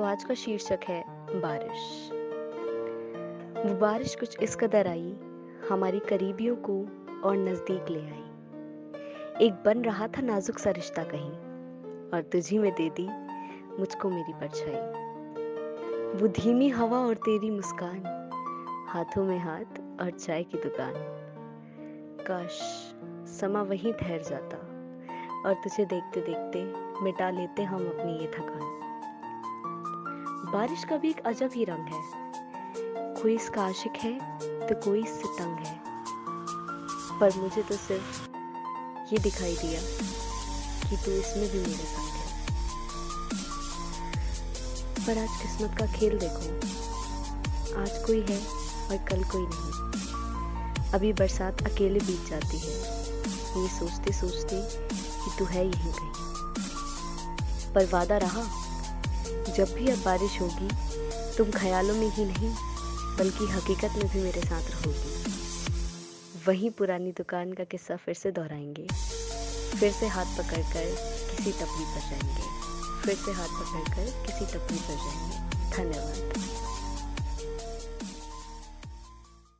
तो आज का शीर्षक है बारिश। वो बारिश कुछ इस कदर आई, हमारे करीबियों को और नज़दीक ले आई। एक बन रहा था नाजुक सा रिश्ता कहीं, और तुझी में दे दी मुझको मेरी परछाई। वो धीमी हवा और तेरी मुस्कान, हाथों में हाथ और चाय की दुकान। काश समा वहीं ठहर जाता, और तुझे देखते देखते मिटा लेते हम अपनी ये थकान। बारिश का भी एक अजब ही रंग है, कोई इसका आशिक है तो कोई इससे तंग है। पर मुझे तो सिर्फ ये दिखाई दिया कि तू इसमें भी मेरे साथ है। पर आज किस्मत का खेल देखो, आज कोई है और कल कोई नहीं। अभी बरसात अकेले बीत जाती है, ये सोचते सोचते कि तू है यहीं कहीं। पर वादा रहा, जब भी अब बारिश होगी तुम ख्यालों में ही नहीं बल्कि हकीकत में भी मेरे साथ रहोगी। वहीं पुरानी दुकान का किस्सा फिर से दोहराएंगे, फिर से हाथ पकड़कर किसी टपरी पर जाएंगे, फिर से हाथ पकड़कर किसी टपरी पर जाएंगे। धन्यवाद।